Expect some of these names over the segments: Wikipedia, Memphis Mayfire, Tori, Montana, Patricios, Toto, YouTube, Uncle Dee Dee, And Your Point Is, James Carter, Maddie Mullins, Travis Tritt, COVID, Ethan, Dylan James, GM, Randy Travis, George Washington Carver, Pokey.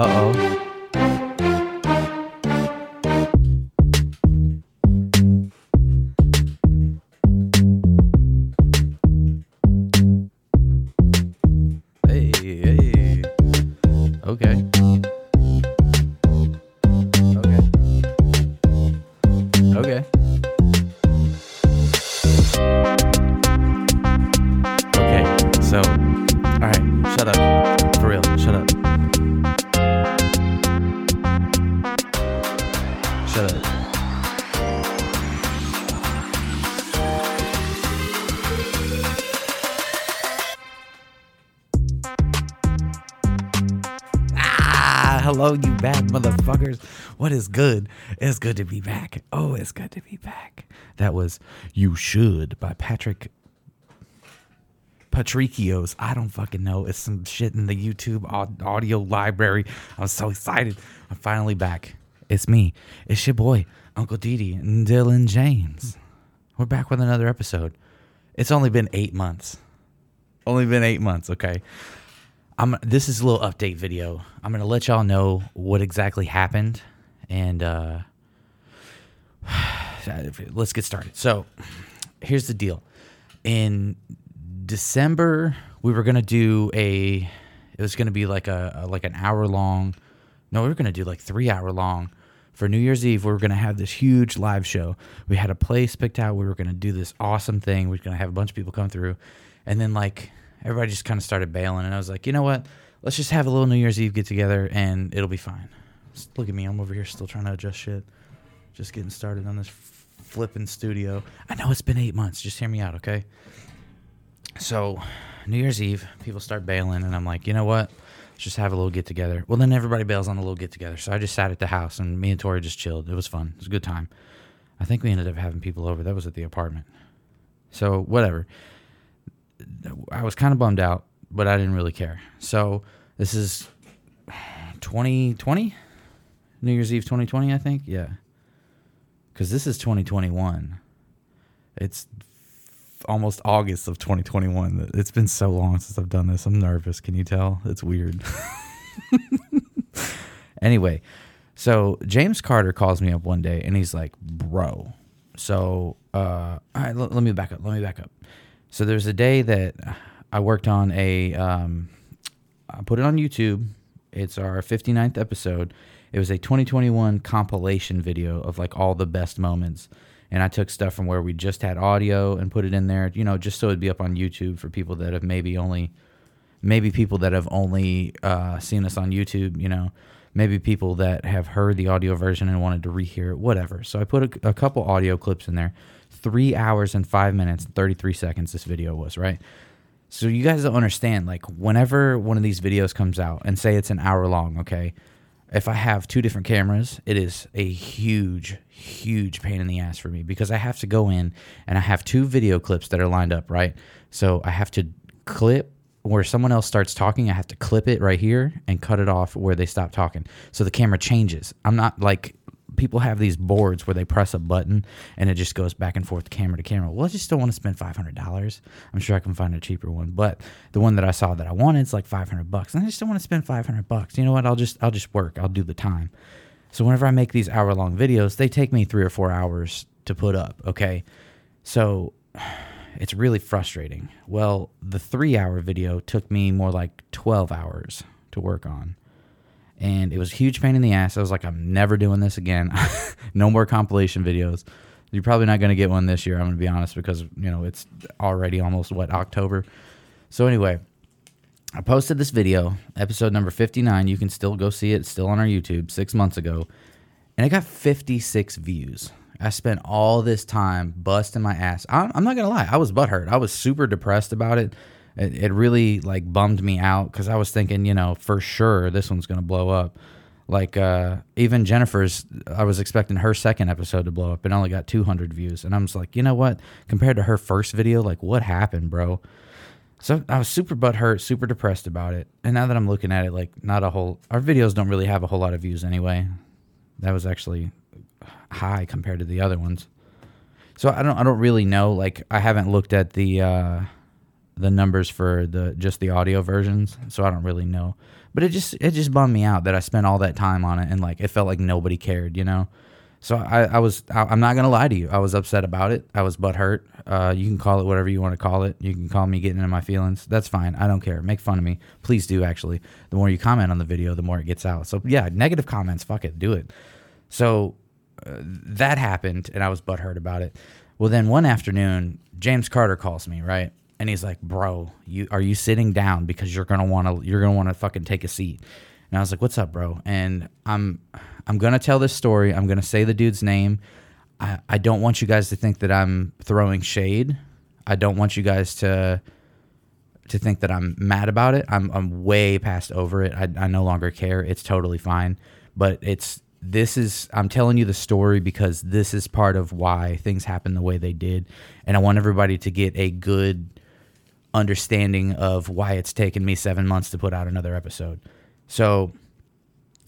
Uh-oh. Hello, you bad motherfuckers. What is good? It's good to be back. Oh, it's good to be back. That was You Should by Patricios. I don't fucking know. It's some shit in the YouTube audio library. I'm so excited. I'm finally back. It's me. It's your boy, Uncle Dee Dee and Dylan James. We're back with another episode. It's only been 8 months. Okay. This is a little update video. I'm going to let y'all know what exactly happened, and let's get started. So here's the deal. In December, we were going to do we were going to do like 3 hour long. For New Year's Eve, we were going to have this huge live show. We had a place picked out. We were going to do this awesome thing. We were going to have a bunch of people come through, and then like everybody just kind of started bailing, and I was like, you know what? Let's just have a little New Year's Eve get-together, and it'll be fine. Just look at me. I'm over here still trying to adjust shit. Just getting started on this flipping studio. I know it's been 8 months. Just hear me out, okay? So New Year's Eve, people start bailing, and I'm like, you know what? Let's just have a little get-together. Well, then everybody bails on a little get-together, so I just sat at the house, and me and Tori just chilled. It was fun. It was a good time. I think we ended up having people over. That was at the apartment. So whatever. I was kind of bummed out, but I didn't really care. So this is 2020? New Year's Eve 2020, I think? Yeah. Because this is 2021. It's almost August of 2021. It's been so long since I've done this. I'm nervous. Can you tell? It's weird. Anyway, so James Carter calls me up one day, and he's like, bro. So, all right, let me back up. So there's a day that I worked on I put it on YouTube. It's our 59th episode. It was a 2021 compilation video of like all the best moments. And I took stuff from where we just had audio and put it in there, you know, just so it'd be up on YouTube for people that have maybe seen us on YouTube, you know, maybe people that have heard the audio version and wanted to rehear it, whatever. So I put a couple audio clips in there. 3 hours and 5 minutes and 33 seconds this video was, right? So you guys don't understand, like, whenever one of these videos comes out, and say it's an hour long, okay, if I have two different cameras, it is a huge, huge pain in the ass for me, because I have to go in and I have two video clips that are lined up, right? So I have to clip where someone else starts talking. I have to clip it right here and cut it off where they stop talking. So the camera changes. I'm not like... People have these boards where they press a button and it just goes back and forth camera to camera. Well, I just don't want to spend $500. I'm sure I can find a cheaper one, but the one that I saw that I wanted is like $500, and I just don't want to spend $500. You know what? I'll just work. I'll do the time. So whenever I make these hour-long videos, they take me 3 or 4 hours to put up. Okay, so it's really frustrating. Well, the 3 hour video took me more like 12 hours to work on. And it was a huge pain in the ass. I was like, I'm never doing this again. No more compilation videos. You're probably not going to get one this year, I'm going to be honest, because, you know, it's already almost, October? So anyway, I posted this video, episode number 59. You can still go see it. It's still on our YouTube, 6 months ago. And it got 56 views. I spent all this time busting my ass. I'm not going to lie. I was butthurt. I was super depressed about it. It really, like, bummed me out, because I was thinking, you know, for sure this one's going to blow up. Like, even Jennifer's, I was expecting her second episode to blow up, and only got 200 views. And I was like, you know what? Compared to her first video, like, what happened, bro? So I was super butthurt, super depressed about it. And now that I'm looking at it, like, our videos don't really have a whole lot of views anyway. That was actually high compared to the other ones. So I don't really know. Like, I haven't looked at the... the numbers for the just the audio versions, so I don't really know. But it just bummed me out that I spent all that time on it, and like it felt like nobody cared, you know. So I'm not gonna lie to you, I was upset about it. I was butthurt. You can call it whatever you want to call it. You can call me getting into my feelings. That's fine. I don't care. Make fun of me. Please do. Actually, the more you comment on the video, the more it gets out. So yeah, negative comments. Fuck it. Do it. So that happened, and I was butthurt about it. Well, then one afternoon, James Carter calls me, right? And he's like, "Bro, are you sitting down? Because you're gonna wanna fucking take a seat." And I was like, "What's up, bro?" And I'm gonna tell this story. I'm gonna say the dude's name. I don't want you guys to think that I'm throwing shade. I don't want you guys to think that I'm mad about it. I'm way past over it. I no longer care. It's totally fine. But I'm telling you the story because this is part of why things happened the way they did, and I want everybody to get a good understanding of why it's taken me 7 months to put out another episode. So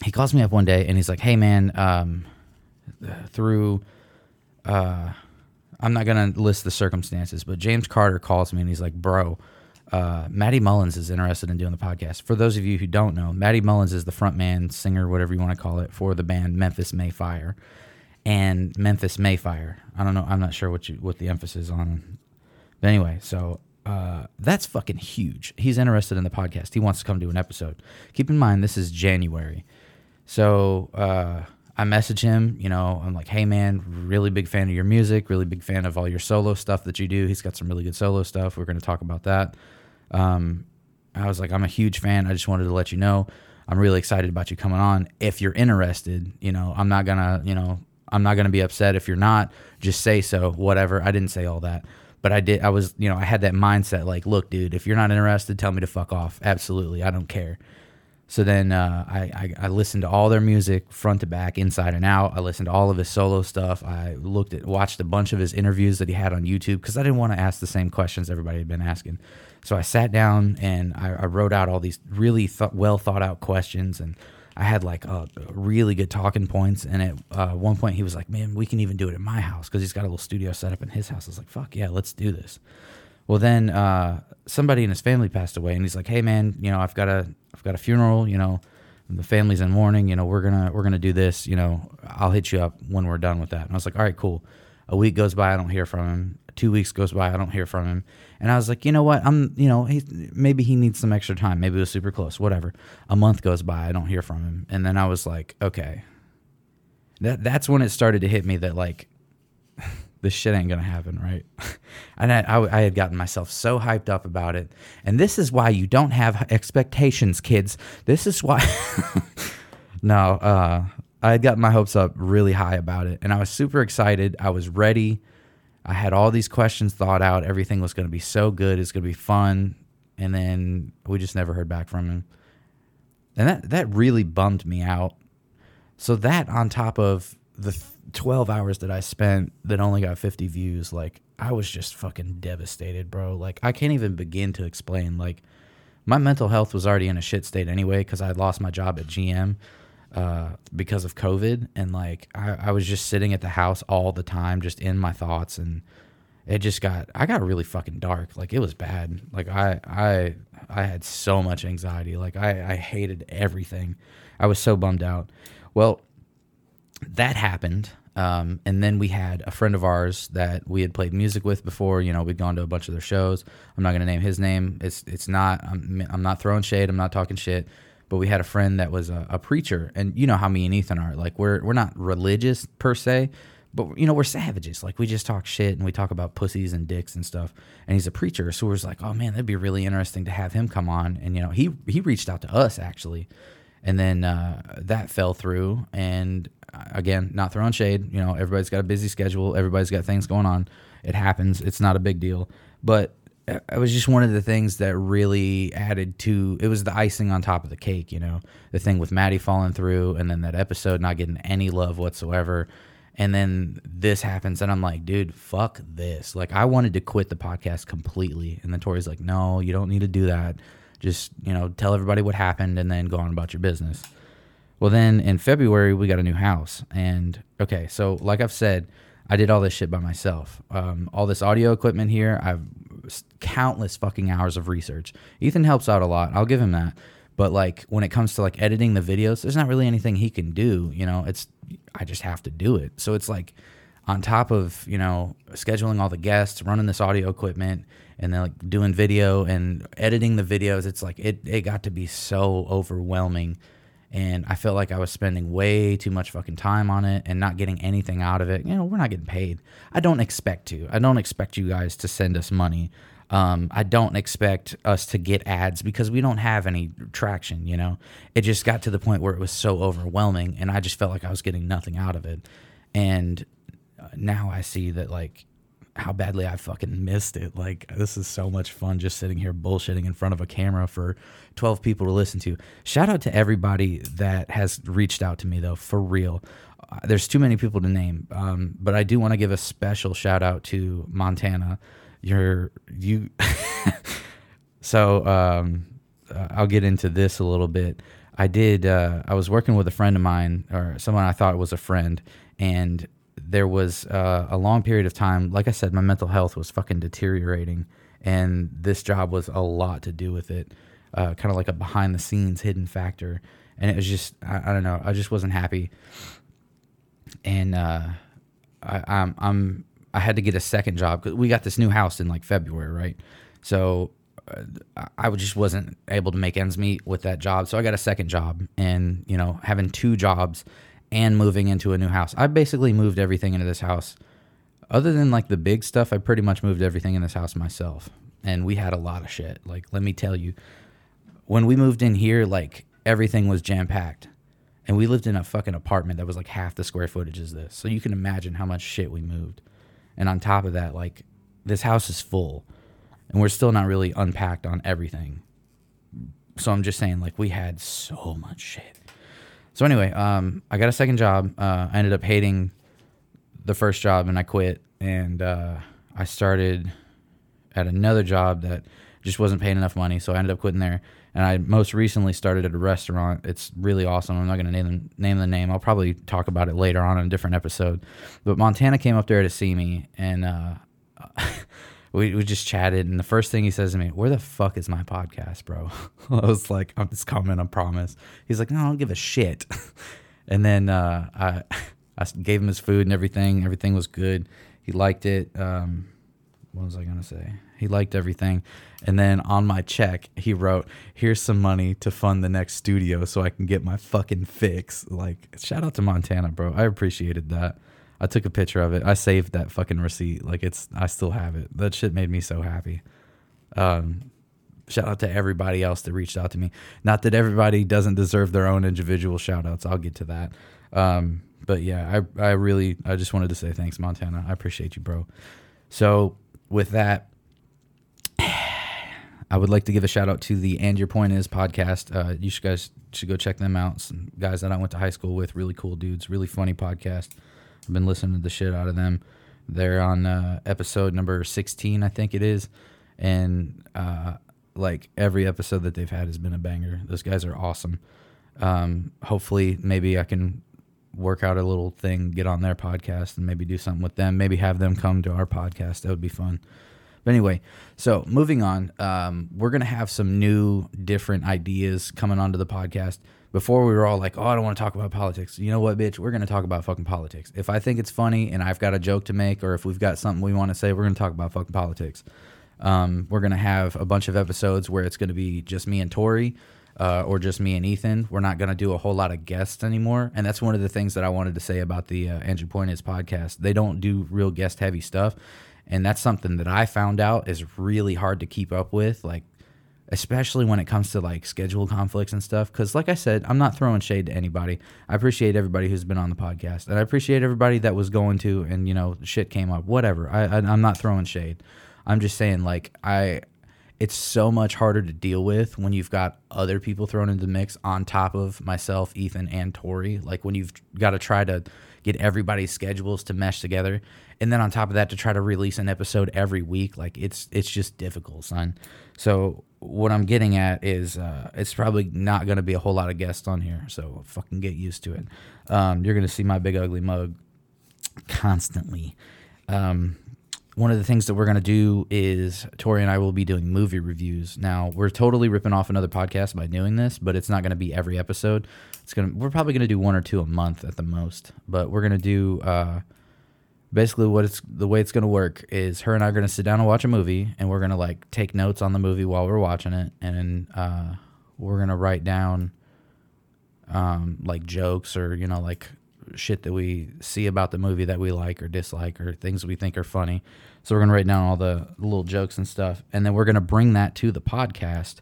he calls me up one day and he's like, "Hey man, I'm not gonna list the circumstances, but James Carter calls me and he's like, "Bro, Maddie Mullins is interested in doing the podcast." For those of you who don't know, Maddie Mullins is the frontman, singer, whatever you want to call it, for the band Memphis Mayfire. And Memphis Mayfire, I don't know, I'm not sure what the emphasis on. But anyway, so. That's fucking huge. He's interested in the podcast. He wants to come do an episode. Keep in mind, this is January. So I message him, you know, I'm like, "Hey man, really big fan of your music, really big fan of all your solo stuff that you do." He's got some really good solo stuff. We're going to talk about that. I was like, "I'm a huge fan. I just wanted to let you know. I'm really excited about you coming on. If you're interested, you know, I'm not going to be upset if you're not. Just say so, whatever." I didn't say all that. But I was, you know, I had that mindset like, "Look, dude, if you're not interested, tell me to fuck off. Absolutely. I don't care." So then I listened to all their music front to back, inside and out. I listened to all of his solo stuff. I watched a bunch of his interviews that he had on YouTube because I didn't want to ask the same questions everybody had been asking. So I sat down and I wrote out all these really well thought out questions, and I had like really good talking points. And at one point he was like, "Man, we can even do it at my house," because he's got a little studio set up in his house. I was like, "Fuck yeah, let's do this." Well, then somebody in his family passed away, and he's like, "Hey man, you know, I've got a funeral, you know, the family's in mourning, you know, we're gonna do this, you know, I'll hit you up when we're done with that." And I was like, "All right, cool." A week goes by, I don't hear from him. 2 weeks goes by, I don't hear from him. And I was like, "You know what? Maybe he needs some extra time. Maybe it was super close, whatever." A month goes by, I don't hear from him. And then I was like, okay. That's when it started to hit me that, like, this shit ain't gonna happen, right? And I had gotten myself so hyped up about it. And this is why you don't have expectations, kids. This is why... No, I had gotten my hopes up really high about it. And I was super excited. I was ready. I had all these questions thought out. Everything was going to be so good. It's going to be fun. And then we just never heard back from him. And that really bummed me out. So that, on top of the 12 hours that I spent that only got 50 views, like, I was just fucking devastated, bro. Like, I can't even begin to explain. Like, my mental health was already in a shit state anyway because I had lost my job at GM. Because of COVID, and like I was just sitting at the house all the time, just in my thoughts, and I got really fucking dark. Like, it was bad. Like I had so much anxiety. Like I hated everything. I was so bummed out. Well, that happened. And then we had a friend of ours that we had played music with before. You know, we'd gone to a bunch of their shows. I'm not gonna name his name. I'm not throwing shade. I'm not talking shit. But we had a friend that was a preacher, and you know how me and Ethan are. Like, we're not religious per se, but, you know, we're savages. Like, we just talk shit, and we talk about pussies and dicks and stuff, and he's a preacher. So we're just like, oh, man, that'd be really interesting to have him come on. And, you know, he reached out to us, actually, and then that fell through. And, again, not throwing shade. You know, everybody's got a busy schedule. Everybody's got things going on. It happens. It's not a big deal. But it was just one of the things that really added to, it was the icing on top of the cake, you know, the thing with Maddie falling through, and then that episode not getting any love whatsoever. And then this happens, and I'm like, dude, fuck this. Like, I wanted to quit the podcast completely. And then Tori's like, no, you don't need to do that. Just, you know, tell everybody what happened and then go on about your business. Well, then in February, we got a new house. And okay, so like I've said, I did all this shit by myself. All this audio equipment here, I've countless fucking hours of research. Ethan helps out a lot. I'll give him that. But like when it comes to like editing the videos, there's not really anything he can do. You know, it's, I just have to do it. So it's like on top of, you know, scheduling all the guests, running this audio equipment, and then like doing video and editing the videos, it's like it got to be so overwhelming. And I felt like I was spending way too much fucking time on it and not getting anything out of it. You know, we're not getting paid. I don't expect to. I don't expect you guys to send us money. I don't expect us to get ads because we don't have any traction, you know. It just got to the point where it was so overwhelming, and I just felt like I was getting nothing out of it. And now I see that, like, how badly I fucking missed it. Like, this is so much fun just sitting here bullshitting in front of a camera for 12 people to listen to. Shout out to everybody that has reached out to me, though, for real. There's too many people to name, but I do want to give a special shout out to Montana. You so I'll get into this a little bit. I was working with a friend of mine, or someone I thought was a friend, and there was a long period of time, like I said, my mental health was fucking deteriorating, and this job was a lot to do with it, kind of like a behind-the-scenes hidden factor. And it was just, I don't know, I just wasn't happy. And I had to get a second job, because we got this new house in, like, February, right? So I just wasn't able to make ends meet with that job, so I got a second job. And, you know, having two jobs and moving into a new house. I basically moved everything into this house. Other than like the big stuff, I pretty much moved everything in this house myself. And we had a lot of shit. Like, let me tell you, when we moved in here, like everything was jam-packed. And we lived in a fucking apartment that was like half the square footage as this. So you can imagine how much shit we moved. And on top of that, like this house is full. And we're still not really unpacked on everything. So I'm just saying, like, we had so much shit. So anyway, I got a second job. I ended up hating the first job, and I quit. And I started at another job that just wasn't paying enough money, so I ended up quitting there. And I most recently started at a restaurant. It's really awesome. I'm not going to name the name. I'll probably talk about it later on in a different episode. But Montana came up there to see me, and we just chatted. And the first thing he says to me, "Where the fuck is my podcast, bro?" I was like, "I'm just coming, I promise." He's like, "No, I don't give a shit." And then I gave him his food and everything. Everything was good. He liked it. What was I going to say? He liked everything. And then on my check, he wrote, "Here's some money to fund the next studio so I can get my fucking fix." Like, shout out to Montana, bro. I appreciated that. I took a picture of it. I saved that fucking receipt. Like, I still have it. That shit made me so happy. Shout out to everybody else that reached out to me. Not that everybody doesn't deserve their own individual shout outs. I'll get to that. But yeah, I just wanted to say thanks, Montana. I appreciate you, bro. So with that, I would like to give a shout out to the And Your Point Is podcast. You guys should go check them out. Some guys that I went to high school with, really cool dudes, really funny podcast. I've been listening to the shit out of them. They're on episode number 16, I think it is. And like every episode that they've had has been a banger. Those guys are awesome. Hopefully, maybe I can work out a little thing, get on their podcast, and maybe do something with them. Maybe have them come to our podcast. That would be fun. But anyway, so moving on, we're going to have some new, different ideas coming onto the podcast. Before we were all like, "Oh, I don't want to talk about politics." You know what, bitch? We're going to talk about fucking politics. If I think it's funny and I've got a joke to make, or if we've got something we want to say, we're going to talk about fucking politics. We're going to have a bunch of episodes where it's going to be just me and Tori, or just me and Ethan. We're not going to do a whole lot of guests anymore. And that's one of the things that I wanted to say about the And Your Point Is podcast. They don't do real guest-heavy stuff. And that's something that I found out is really hard to keep up with, like, especially when it comes to like schedule conflicts and stuff. Because like I said, I'm not throwing shade to anybody. I appreciate everybody who's been on the podcast, and I appreciate everybody that was going to, and, you know, shit came up, whatever. I'm not throwing shade. I'm just saying, like, it's so much harder to deal with when you've got other people thrown into the mix on top of myself, Ethan, and Tori. Like, when you've got to try to get everybody's schedules to mesh together, and then on top of that, to try to release an episode every week, like, it's just difficult, son. So what I'm getting at is it's probably not going to be a whole lot of guests on here, so fucking get used to it. You're going to see my big ugly mug constantly. one of the things that we're going to do is Tori and I will be doing movie reviews. Now, we're totally ripping off another podcast by doing this, but it's not going to be every episode. We're probably going to do one or two a month at the most, but we're going to do basically the way it's going to work is her and I are going to sit down and watch a movie, and we're going to like take notes on the movie while we're watching it, and we're going to write down like jokes or, you know, like shit that we see about the movie that we like or dislike or things we think are funny. So we're going to write down all the little jokes and stuff, and then we're going to bring that to the podcast,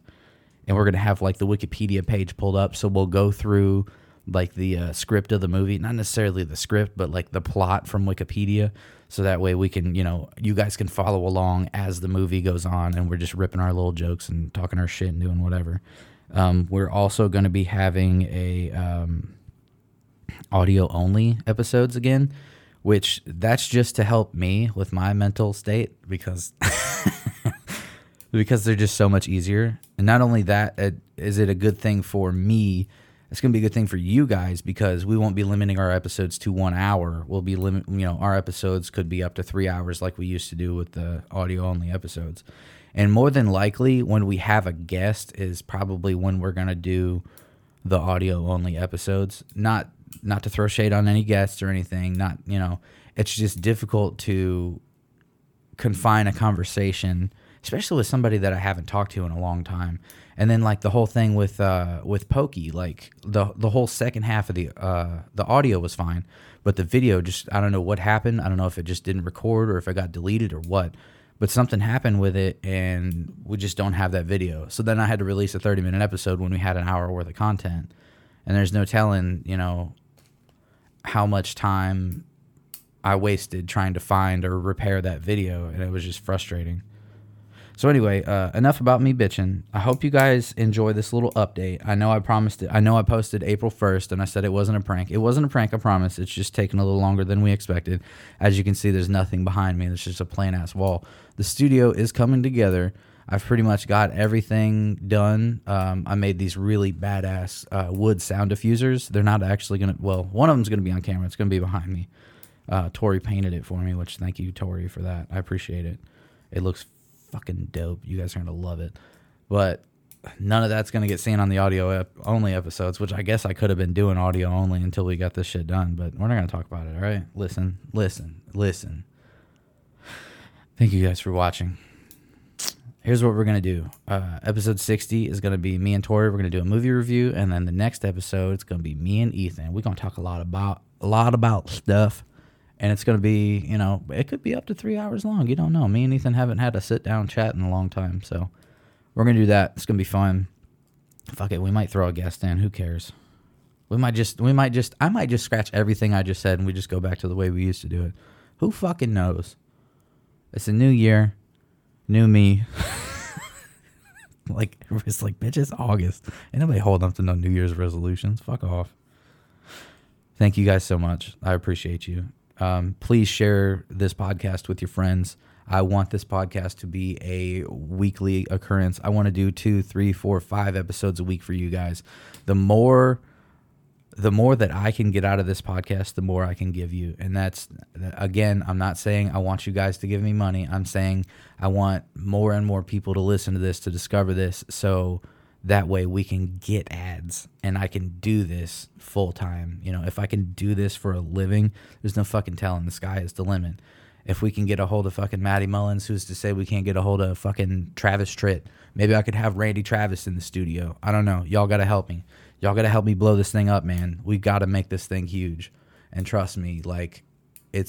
and we're going to have like the Wikipedia page pulled up, so we'll go through like the script of the movie, not necessarily the script, but like the plot from Wikipedia, so that way we can, you know, you guys can follow along as the movie goes on, and we're just ripping our little jokes and talking our shit and doing whatever. We're also going to be having a audio only episodes again, which that's just to help me with my mental state, because they're just so much easier. And not only that, is it a good thing for me, it's going to be a good thing for you guys, because we won't be limiting our episodes to 1 hour. We'll be you know, our episodes could be up to 3 hours like we used to do with the audio only episodes. And more than likely when we have a guest is probably when we're going to do the audio only episodes. Not to throw shade on any guests or anything, not, you know, it's just difficult to confine a conversation, especially with somebody that I haven't talked to in a long time. And then like the whole thing with Pokey, like the whole second half of the audio was fine, but the video just, I don't know what happened. I don't know if it just didn't record or if it got deleted or what, but something happened with it and we just don't have that video. So then I had to release a 30-minute episode when we had an hour worth of content, and there's no telling, you know, how much time I wasted trying to find or repair that video, and it was just frustrating. So anyway, enough about me bitching. I hope you guys enjoy this little update. I know I promised it. I know I posted April 1st, and I said it wasn't a prank. It wasn't a prank, I promise. It's just taking a little longer than we expected. As you can see, there's nothing behind me. There's just a plain-ass wall. The studio is coming together. I've pretty much got everything done. I made these really badass wood sound diffusers. They're not actually going to... Well, one of them's going to be on camera. It's going to be behind me. Tori painted it for me, which thank you, Tori, for that. I appreciate it. It looks fucking dope. You guys are going to love it. But none of that's going to get seen on the audio-only episodes, which I guess I could have been doing audio-only until we got this shit done. But we're not going to talk about it, all right? Listen. Thank you guys for watching. Here's what we're going to do. Episode 60 is going to be me and Tori. We're going to do a movie review. And then the next episode, it's going to be me and Ethan. We're going to talk a lot about stuff. And it's going to be, you know, it could be up to 3 hours long. You don't know. Me and Ethan haven't had a sit-down chat in a long time. So we're going to do that. It's going to be fun. Fuck it. We might throw a guest in. Who cares? I might just scratch everything I just said and we just go back to the way we used to do it. Who fucking knows? It's a new year. New me. Like, it's like, bitch, it's August. Ain't nobody holding up to no New Year's resolutions. Fuck off. Thank you guys so much. I appreciate you. Please share this podcast with your friends. I want this podcast to be a weekly occurrence. I want to do 2, 3, 4, 5 episodes a week for you guys. The more that I can get out of this podcast, the more I can give you. And that's, again, I'm not saying I want you guys to give me money. I'm saying I want more and more people to listen to this, to discover this, so that way we can get ads and I can do this full time. You know, if I can do this for a living, there's no fucking telling. The sky is the limit. If we can get a hold of fucking Maddie Mullins, who's to say we can't get a hold of fucking Travis Tritt? Maybe I could have Randy Travis in the studio. I don't know. Y'all got to help me. Y'all got to help me blow this thing up, man. We've got to make this thing huge. And trust me, like, we're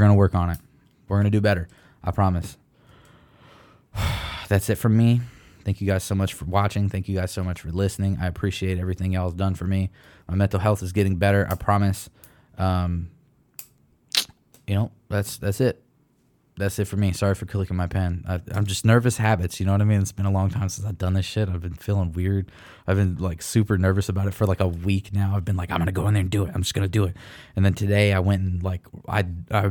going to work on it. We're going to do better. I promise. That's it from me. Thank you guys so much for watching. Thank you guys so much for listening. I appreciate everything y'all have done for me. My mental health is getting better. I promise. You know, that's it. that's it for me. Sorry for clicking my pen. I'm just nervous habits. You know what I mean? It's been a long time since I've done this shit. I've been feeling weird. I've been like super nervous about it for like a week now. I've been like, I'm going to go in there and do it. I'm just going to do it. And then today I went and like, I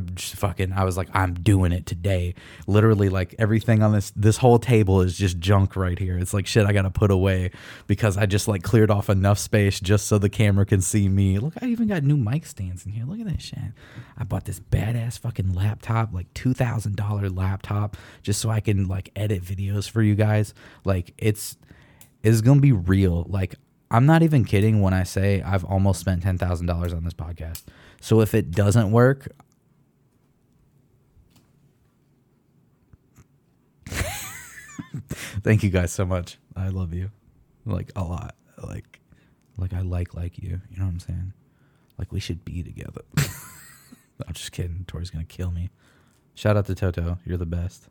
was like, I'm doing it today. Literally like everything on this whole table is just junk right here. It's like shit I got to put away because I just like cleared off enough space just so the camera can see me. Look, I even got new mic stands in here. Look at that shit. I bought this badass fucking laptop, like $2,000 laptop, just so I can like edit videos for you guys. Like it's gonna be real. Like I'm not even kidding when I say I've almost spent $10,000 on this podcast. So if it doesn't work, thank you guys so much. I love you, like a lot. Like I like you. You know what I'm saying? Like we should be together. I'm just kidding. Tori's gonna kill me. Shout out to Toto. You're the best.